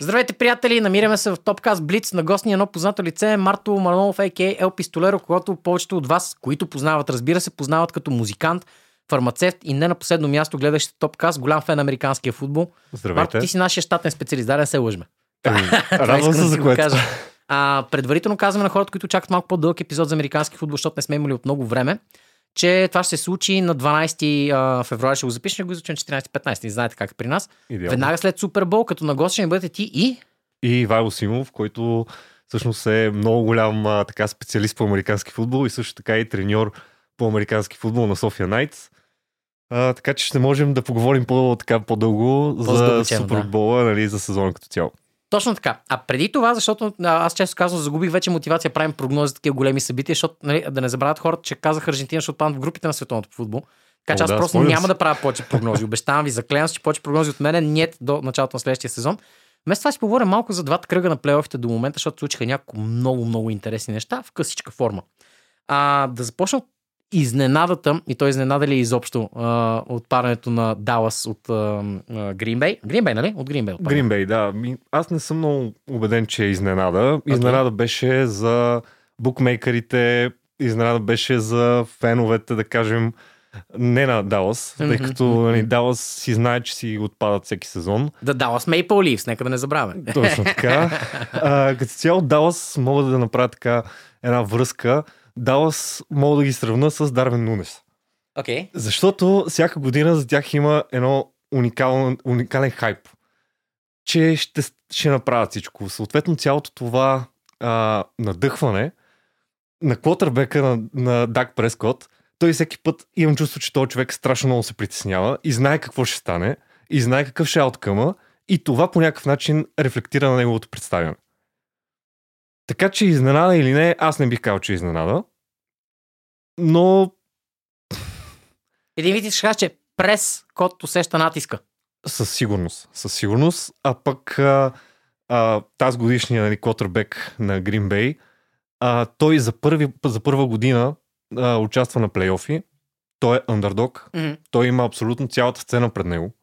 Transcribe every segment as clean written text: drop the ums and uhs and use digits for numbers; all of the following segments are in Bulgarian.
Здравейте, приятели! Намираме се в Топкаст Блиц. На гост ни е едно познато лице, Марто Манолов, а.к.а. Ел Пистолеро, когато повечето от вас, които познават, разбира се, познават като музикант, фармацевт и не на последно място гледащ Топкаст, голям фен на американския футбол. Здравейте! Марто, ти си нашия щатен специалист, да не се лъжме. Радвам се за което. Предварително казваме на хората, които чакат малко по-дълъг епизод за американски футбол, защото не сме имали от много време, че това ще се случи на 12 февруари, ще го запишем, ще го изучим 14-15, не знаете как е при нас. Идеално. Веднага след Super Bowl, като на гост ще ни бъдете ти и... И Вайло Симов, който всъщност е много голям така специалист по американски футбол и също така и треньор по американски футбол на София Найтс. Така че ще можем да поговорим по-дълго за Super Bowl, нали, за сезона като цяло. Точно така. А преди това, защото аз често казвам, загубих вече мотивация, правим прогнози за такива големи събития, защото, нали, да не забравят хората, че казах Аржентина, защото падам в групите на световното футбол. Така че аз просто няма да правя повече прогнози. Обещавам ви, заклеям се, че повече прогнози от мене нет до началото на следващия сезон. Вместо това ще поговоря малко за двата кръга на плейофите до момента, защото случиха няколко много интересни неща в късичка форма. Да започна изненадата, и той изненада ли изобщо отпадането на Далас от Грийн Бей? Грийн Бей, нали? От Грийн Бей. Грийн Бей, да. Аз не съм много убеден, че е изненада. Изненада беше за букмейкерите, изненада беше за феновете, да кажем, не на Далас, тъй като Далас си знае, че си отпадат всеки сезон. Да, Далас Мейпъл Ливс, нека да не забравяме. Точно така. Като цяло Далас могат да направят така една връзка. Далас мога да ги сравна с Дарвен Нунес. Okay. Защото всяка година за тях има едно уникален хайп, че ще направят всичко. Съответно цялото това надъхване на квотърбека на Даг Прескот, той всеки път имам чувство, че този човек страшно много се притеснява и знае какво ще стане, и знае какъв ще е ауткъма, и това по някакъв начин рефлектира на неговото представяне. Така че изненада или не, аз не бих казал, че изненада. Но... Един вид ще кажа, че Прескот усеща натиска. Със сигурност. А пък тази годишния, нали, квотърбек на Грийн Бей, той за първа година участва на плейофи. Той е андердог. Mm-hmm. Той има абсолютно цялата сцена пред него.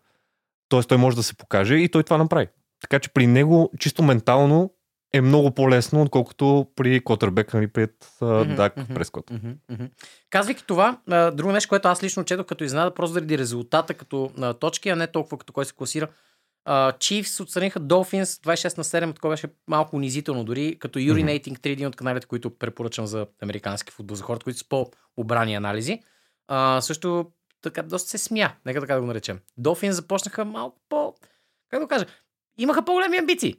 Тоест той може да се покаже и той това направи. Така че при него чисто ментално е много по-лесно, отколкото при котърбек, нали, пред Даг Прескот. Казвайки това, друго нещо, което аз лично четох като изненада, просто заради резултата като точки, а не толкова като кой се класира. Chiefs отстраниха Dolphins 26-7, такова беше малко унизително дори, като Urinating 3, един от каналите, които препоръчам за американски футбол, за хората, които са по-обрани анализи. Също така доста се смя, нека така да го наречем. Dolphins започнаха малко по... Как да кажа? Имаха по-големи амбиции.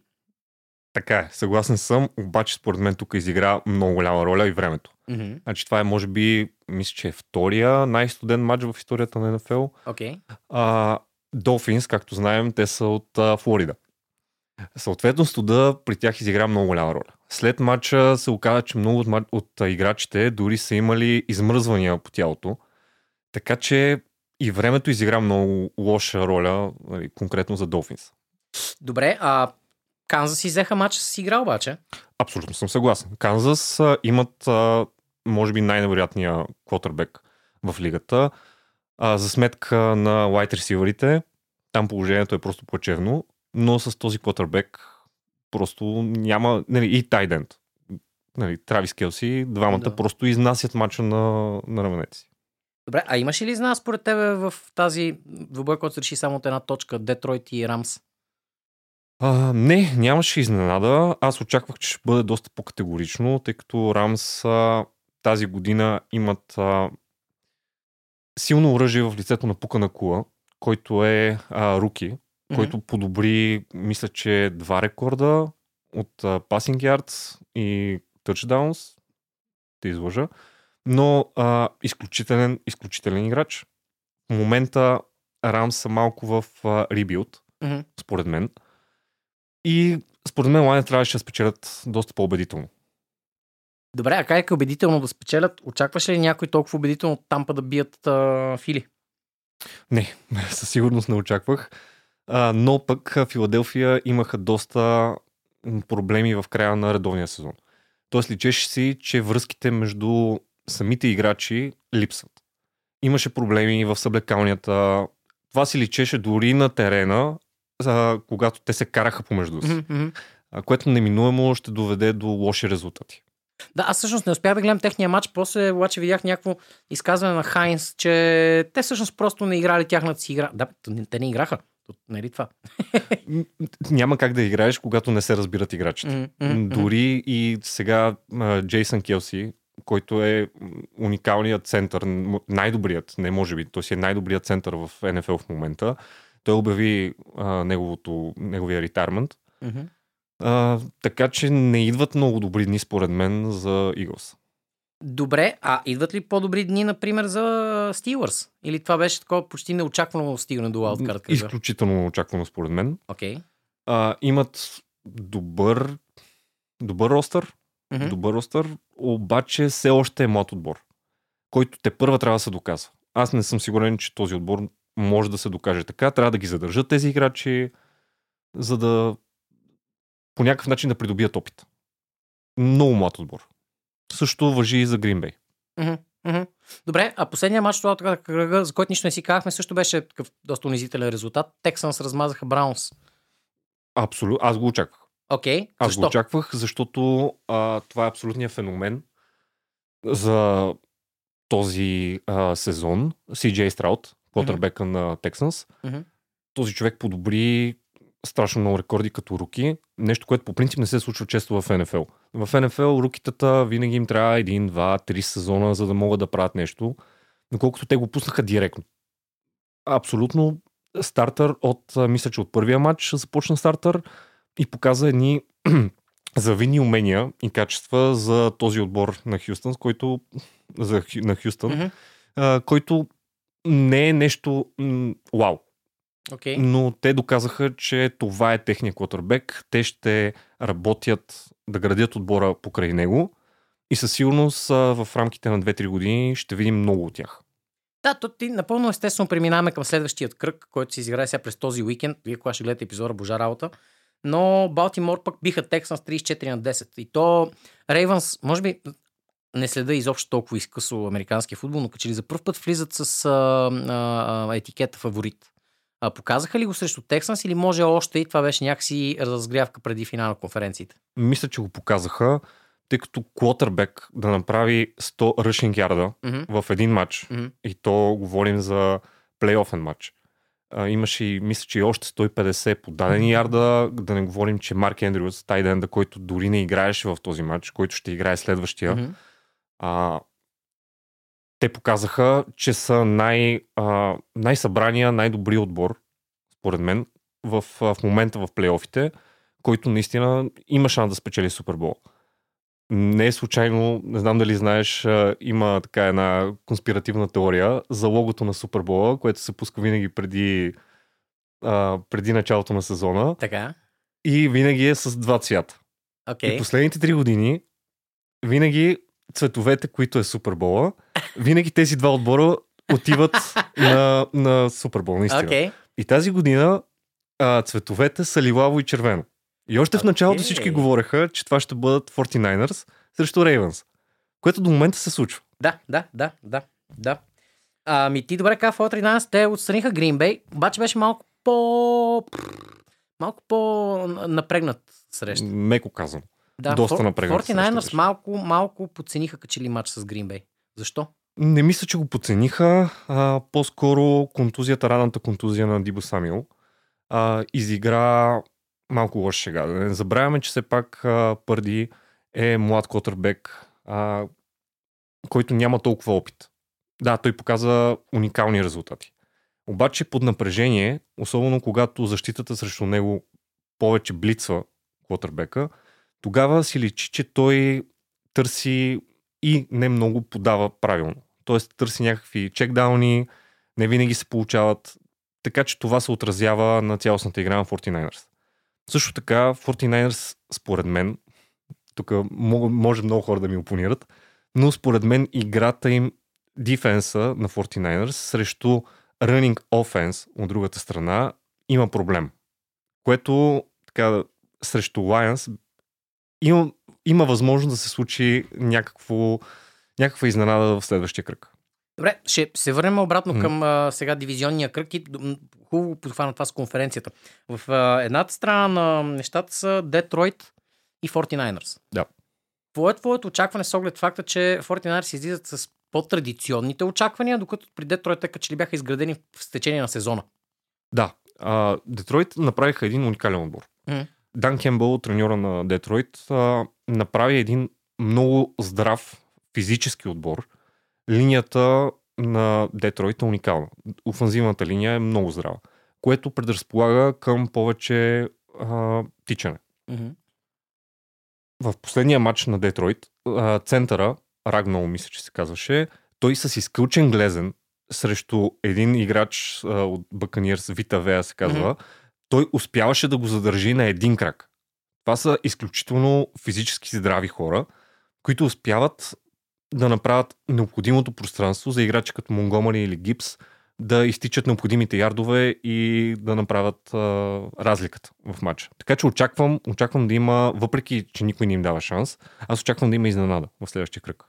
Така е, съгласен съм, обаче според мен тук изигра много голяма роля и времето. Mm-hmm. Значи това е, може би, мисля, че е втория най-студен матч в историята на NFL. Okay. Dolphins, както знаем, те са от Флорида. Съответно, студа при тях изигра много голяма роля. След матча се оказа, че много от играчите дори са имали измръзвания по тялото. Така че и времето изигра много лоша роля, конкретно за Dolphins. Добре, Канзас си взеха матча с игра обаче. Абсолютно съм съгласен. Канзас имат, може би, най-невероятния квотърбек в лигата. За сметка на лайт ресиверите, там положението е просто плачевно, но с този квотърбек просто няма... Нали, и тайт енд. Нали, Травис Келси, двамата просто изнасят матча на раменете си. Добре, а имаш ли изненада според тебе в тази двубой, който се реши само от една точка, Детройт и Рамс? Не, нямаше изненада. Аз очаквах, че ще бъде доста по-категорично, тъй като Рамс тази година имат силно оръжие в лицето на Пука Накуа, който е руки, който подобри, мисля, че 2 рекорда от passing yards и touchdowns. Те излъжа. Но изключителен играч. В момента Рамс е малко в ребилд, според мен. И според мен Лайнс трябваше да спечелят доста по-убедително. Добре, а как е убедително да спечелят? Очакваше ли някой толкова убедително от Тампа да бият Фили? Не, със сигурност не очаквах. Но пък Филаделфия имаха доста проблеми в края на редовния сезон. Тоест личеше си, че връзките между самите играчи липсват. Имаше проблеми в съблекалнията. Това си личеше дори на терена. когато те се караха помежду си. Mm-hmm. Което неминуемо ще доведе до лоши резултати. Да, аз всъщност не успях да гледам техния матч, после обаче видях някакво изказване на Хайнс, че те всъщност просто не играли тяхната си игра. Да, те не играха. Нали това? Няма как да играеш, когато не се разбират играчите. Mm-hmm. Дори и сега Джейсън Келси, който е уникалният център, най-добрият, не може би, той си е най-добрият център в NFL в момента. Той обяви неговия ретайрмент. Mm-hmm. Така че не идват много добри дни, според мен, за Eagles. Добре, а идват ли по-добри дни, например, за Steelers? Или това беше такова почти неочаквано стигане до wildcard? Изключително неочаквано, според мен. Okay. Имат добър ростър, mm-hmm. Обаче все още е млад отбор, който те първа трябва да се доказва. Аз не съм сигурен, че този отбор може да се докаже така. Трябва да ги задържат тези играчи, за да по някакъв начин да придобият опит. Много млад отбор. Също важи и за Грийн Бей. Mm-hmm. Mm-hmm. Добре, а последния матч, за който нищо не си казахме, също беше такъв доста унизителен резултат. Тексанс размазаха Браунс. Абсолютно. Аз го очаквах. Okay. Аз го очаквах, защото това е абсолютният феномен за този сезон. Си.Джей Страут, квотърбека mm-hmm. на Тексанс. Mm-hmm. Този човек подобри страшно много рекорди като руки. Нещо, което по принцип не се случва често в НФЛ. В НФЛ рукитата винаги им трябва 1, 2, 3 сезона, за да могат да правят нещо. Наколкото те го пуснаха директно. Абсолютно стартър мисля, че от първия матч започна стартър и показа едни завидни умения и качества за този отбор на Хюстън, mm-hmm. Който не е нещо вау. Okay. Но те доказаха, че това е техния квотърбек. Те ще работят да градят отбора покрай него и със сигурност в рамките на 2-3 години ще видим много от тях. Да, то ти напълно естествено преминаваме към следващия кръг, който се изиграе сега през този уикенд. Вие кога ще гледате епизода, божа работа. Но Балтимор пък биха Тексанс 34-10. И то Рейвънс, може би не следа изобщо толкова изкъсо американския футбол, но качели за първ път влизат с етикета фаворит. Показаха ли го срещу Тексанс или може още и това беше някакси разгрявка преди финал на конференциите? Мисля, че го показаха, тъй като квотърбек да направи 100 ръшинг ярда mm-hmm. в един матч mm-hmm. и то говорим за плейофен матч. Имаше и мисля, че и още 150 подадени ярда, да не говорим, че Марк Ендрюс, тайденда, който дори не играеше в този матч, който ще играе следващия, mm-hmm. Те показаха, че са най-събрания, най-добри отбор, според мен, в момента в плейофите, който наистина има шанс да спечели Super Bowl. Не е случайно, не знам дали знаеш, има така една конспиративна теория за логото на Super Bowl, което се пуска винаги преди началото на сезона. Така. И винаги е с два цвята. Okay. И последните 3 години винаги цветовете, които е Super Bowl, винаги тези два отбора отиват на Super Bowl, наистина. Okay. И тази година цветовете са лилаво и червено. И още в началото всички говореха, че това ще бъдат 49ers срещу Ravens, което до момента се случва. Да. Ами ти добре каза, 49ers, те отстраниха Грийн Бей, обаче беше малко по-напрегнат среща. Меко казвам. Да, доста напрегнат. 49ers малко подцениха качели матч с Грийн Бей. Защо? Не мисля, че го подцениха. По-скоро ранната контузия на Дибо Самил изигра малко лоша шега. Да не забравяме, че все пак Пърди е млад квотърбек, който няма толкова опит. Да, той показа уникални резултати. Обаче под напрежение, особено когато защитата срещу него повече блицва квотърбека, тогава си личи, че той търси и не много подава правилно. Тоест търси някакви чекдауни, не винаги се получават, така че това се отразява на цялостната игра на 49ers. Също така 49ers, според мен, тук може много хора да ми опонират, но според мен играта им, дефенса на 49ers срещу running offense от другата страна има проблем. Което така, срещу Lions има възможност да се случи някаква изненада в следващия кръг. Добре, ще се върнем обратно към сега дивизионния кръг и хубаво подхвана това с конференцията. В едната страна на нещата са Детройт и Форти Найнърс. Да. Твоето очакване с оглед факта, че Форти Найнърс излизат с по-традиционните очаквания, докато при Детройт като че ли бяха изградени в течение на сезона. Да. Детройт направиха един уникален отбор. Дан Кембъл, треньора на Детройт, направи един много здрав физически отбор. Линията на Детройт е уникална. Офанзивната линия е много здрава, което предразполага към повече тичане. Mm-hmm. В последния матч на Детройт, центъра, Рагнол, мисля, че се казваше, той с изключен глезен срещу един играч от Баканиърс, Вита Веа се казва, той успяваше да го задържи на един крак. Това са изключително физически здрави хора, които успяват да направят необходимото пространство за играчи като Монгомери или Гипс, да изтичат необходимите ярдове и да направят разликата в матча. Така че очаквам да има, въпреки че никой не им дава шанс, аз очаквам да има изненада в следващия кръг.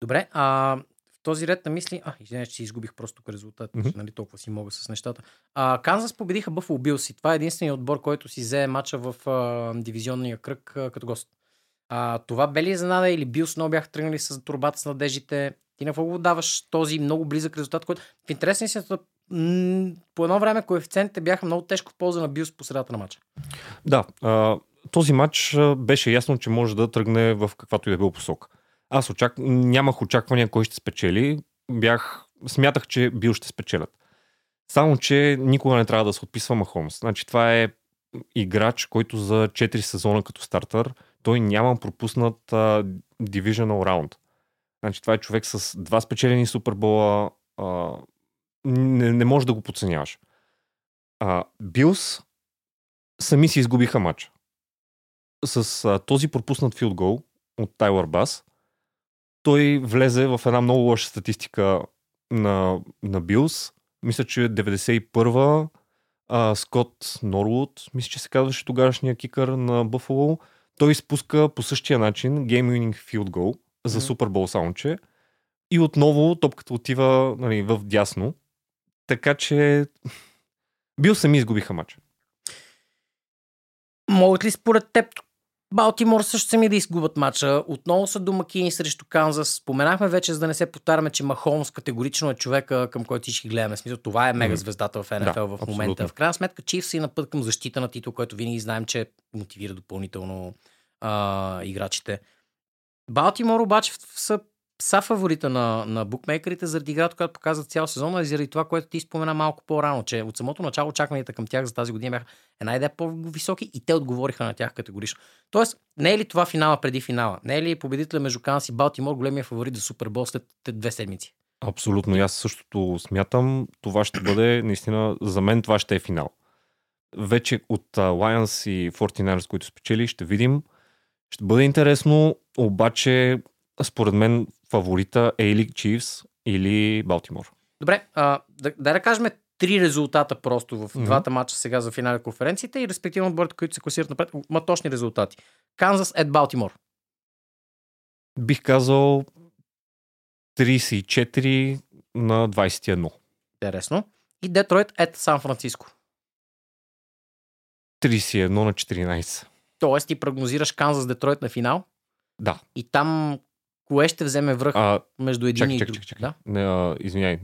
Добре, в този ред на мисли... Извиня, че си изгубих просто резултат, нали, толкова си мога с нещата. Канзас победиха Бъфало Билс и това е единственият отбор, който си взе матча в дивизионния кръг като гост. Това бе ли изненада или Билс много бяха тръгнали с турбата с надеждите? Ти на какво даваш този много близък резултат, който в интересни си, по едно време коефициентите бяха много тежко в полза на Билс по средата на матча. Да, този матч беше ясно, че може да тръгне в каквато и да било посока. Аз нямах очаквания кой ще спечели, смятах, че Билс ще спечелят. Само, че никога не трябва да се отписва Махомс. Значи, това е играч, който за 4 сезона като стартър, той няма пропуснат Divisional Round. Значи, това е човек с 2 спечелени Супербола. Не може да го подценяваш. Билс сами си изгубиха матча. С този пропуснат филд гол от Тайлър Бас, той влезе в една много лоша статистика на Билс. Мисля, че 91-а Скот Норвуд, мисля, че се казваше тогавашния кикър на Бъфало, той изпуска по същия начин game-winning field goal за Super Bowl саунче и отново топката отива, нали, в дясно. Така че Бил сами изгубиха матча. Могат ли според теб Балтимор също сами да изгубят матча? Отново са домакини срещу Канзас. Споменахме вече, за да не се повтаряме, че Махомс категорично е човека, към който всички гледаме. Смисъл, това е мега звездата в NFL в момента. Абсолютно. В крайна сметка Chiefs е на път към защита на титул, който винаги знаем, че мотивира допълнително играчите. Балтимор обаче са фаворита на букмейкерите заради играта, която показват цял сезон, а заради това, което ти спомена малко по-рано, че от самото начало очакванията към тях за тази година бяха една-идея по-високи и те отговориха на тях категорично. Тоест, не е ли това финала преди финала? Не е ли победителя между Канзас и Балтимор големия фаворит за Супер Бол след 2 седмици? Абсолютно. Аз същото смятам. Това ще бъде, наистина, за мен това ще е финал. Вече от Lions и 49ers, които спечели, ще видим. Ще бъде интересно, обаче според мен фаворита е или Chiefs, или Балтимор. Добре, да кажем 3 резултата просто в двата матча сега за финали конференциите и респективно отборите, които се класират напред, има точни резултати. Канзас ед Балтимор. Бих казал 34-21. Интересно. И Детройт ед Сан Франциско. 31-14. Тоест ти прогнозираш Канзас Детройт на финал? Да. И там кое ще вземе връх между един и друг? Да? Извиняй,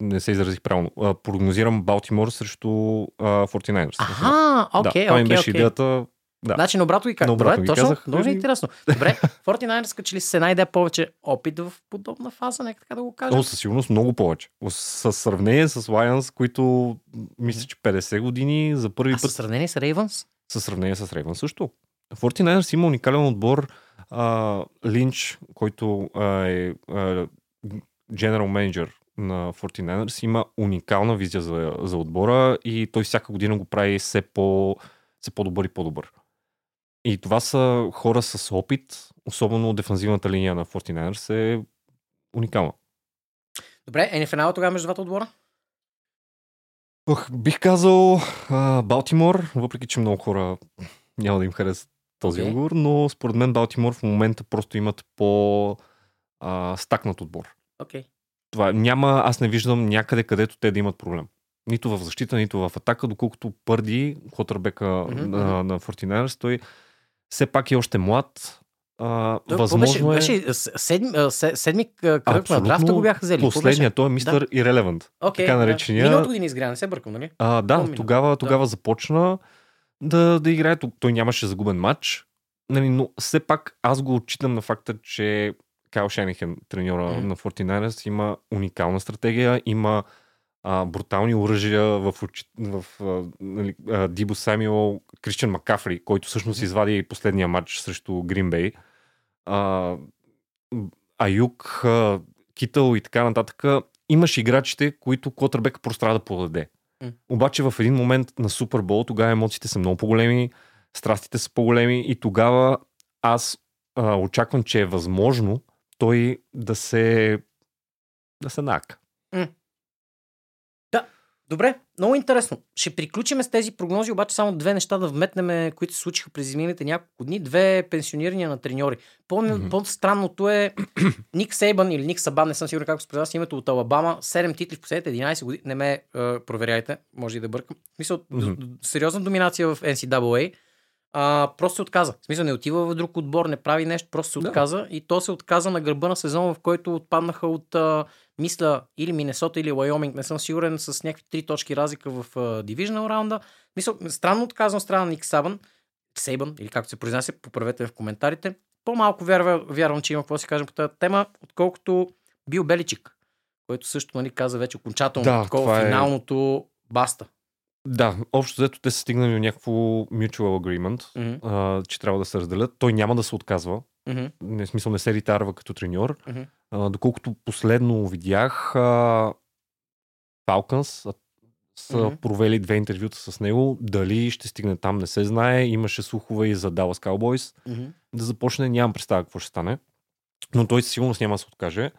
не се изразих правилно. Прогнозирам Балтимор срещу 49ers. Аха, окей, това ми беше идеята. Да. Значи на обратно ги казах. Добре, точно, много е интересно. Добре, 49ers като че ли се найде повече опит в подобна фаза, нека така да го кажем. Със сигурност много повече. Със сравнение с Lions, които мисля, че 50 години за първи път... със сравнение с Ravens? Със сравнение с Ravens също. 49ers има уникален отбор. Линч, който е General Manager на 49ers, има уникална визия за отбора и той всяка година го прави все по-добър и по-добър. И това са хора с опит, особено дефанзивната линия на 49ers е уникална. Добре, е финала тогава между двата отбора? Бих казал Балтимор, въпреки че много хора няма да им харесат този отговор, но според мен Балтимор в момента просто имат по-стакнат отбор. Окей. това. Няма, аз не виждам някъде, където те да имат проблем. Нито в защита, нито в атака, доколкото Пърди, хотърбека на 49ers, той все пак е още млад. Възможно беше седми кръг на драфта го бяха взели. Последният, той е мистер Irrelevant. Така наречения. Миналото година изгря, не се бъркам, нали? Да, тогава започна да играе. Той нямаше загубен матч, нали, но все пак аз го отчитам на факта, че Кайл Шенихен, треньора на 49ers, има уникална стратегия, има брутални оръжия в Дибо Самюел, Кристиан Макафри, който всъщност извади последния матч срещу Грийн Бей, Аюк, Китъл и така нататък. Имаш играчите, които котърбек прострада да подаде. Обаче в един момент на Super Bowl тогава емоциите са много по-големи, страстите са по-големи и тогава аз очаквам, че е възможно той да се нака. Да, добре, много интересно. Ще приключим с тези прогнози, обаче само две неща да вметнем, които се случиха през изминалите няколко дни. Две пенсионирания на треньори. По-странното е Ник Сабан или Ник Сабан, не съм сигурен как се произнася името, от Алабама. 7 титли в последните 11 години. Не ме проверяйте, може и да бъркам. В смисъл, сериозна доминация в NCAA. Просто се отказа. В смисъл, не отива в друг отбор, не прави нещо, просто се отказа. И то се отказа на гърба на сезон, в който отпаднаха от мисля или Миннесота, или Уайоминг, не съм сигурен, с някакви 3 точки разлика в дивижнъл раунда. Мисъл, странно отказвам страна Ник Сабан, или както се произнася, поправете в коментарите. По-малко вярвам, че има какво да си кажем по тази тема, отколкото Бил Беличик, който също, нали, каза вече окончателно, такова финалното баста. Да, общо взето те са стигнали до някакво mutual agreement, че трябва да се разделят. Той няма да се отказва. В смисъл, не се ритарва като треньор. Доколкото последно видях, Falcons са провели 2 интервюта с него. Дали ще стигне там, не се знае. Имаше слухове и за Dallas Cowboys. Да започне, нямам представа какво ще стане. Но той със сигурност няма да се откаже.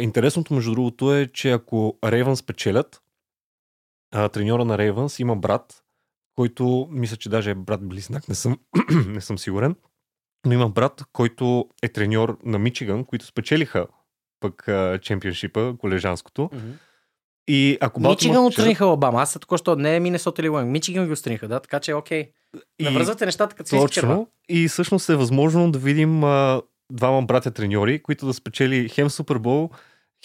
Интересното, между другото, е, че ако Ravens печелят, треньора на Ravens има брат, който мисля, че даже е брат-близнак, не съм сигурен, но има брат, който е треньор на Мичиган, които спечелиха пък чемпионшипа, колежанското. И ако Мичиган отстраниха Алабама, аз току-що не е Миннесота или Уайоминг, Мичиган ги отстраниха, да, така че е окей. Навързвате нещата, като се изчерва. И всъщност е възможно да видим двама братя треньори, които да спечели хем Super Bowl,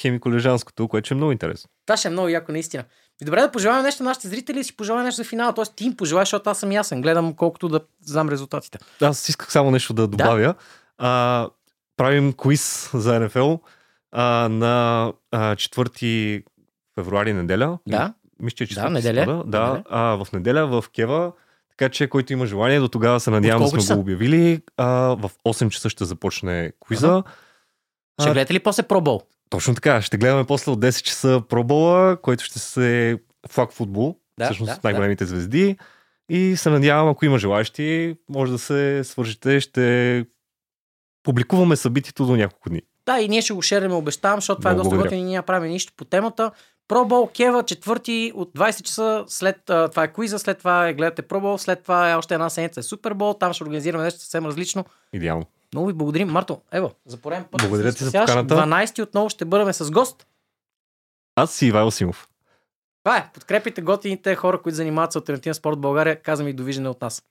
хем и колежанското, което е много интересно. Това ще е много яко, наистина. И добре, да пожелаем нещо на нашите зрители, си пожелаем нещо за финала. Тоест ти им пожелаеш, защото аз съм ясен. Гледам колкото да знам резултатите. Аз исках само нещо да добавя. Правим квиз за NFL на 4 февруари, неделя. Да. Мисля, че неделя. Да, в неделя в Кева. Така че, който има желание, до тогава се надявам да сме го обявили. В 8 часа ще започне квиза. Ще гледате ли после Pro Bowl? Точно така. Ще гледаме после от 10 часа Pro Bowl, който ще се флаг футбол. Всъщност най-големите звезди. И се надявам, ако има желаещи, може да се свържете. Ще публикуваме събитието до няколко дни. Да, и ние ще го шерим, обещавам, защото това е доста готино и ние правим нищо по темата. Pro Bowl, Кева, 4 от 20 часа. След това е куиза, след това гледате Pro Bowl, след това е още една седмица е Super Bowl. Там ще организираме нещо съвсем различно. Идеално. Много ви благодарим. Марто, за пореден път. Благодаря ти за поканата. 12 отново ще бъдем с гост. Аз си Вайло Симов. Това е. Подкрепите готините хора, които занимават с алтернативен спорт в България. Казвам и довиждане от нас.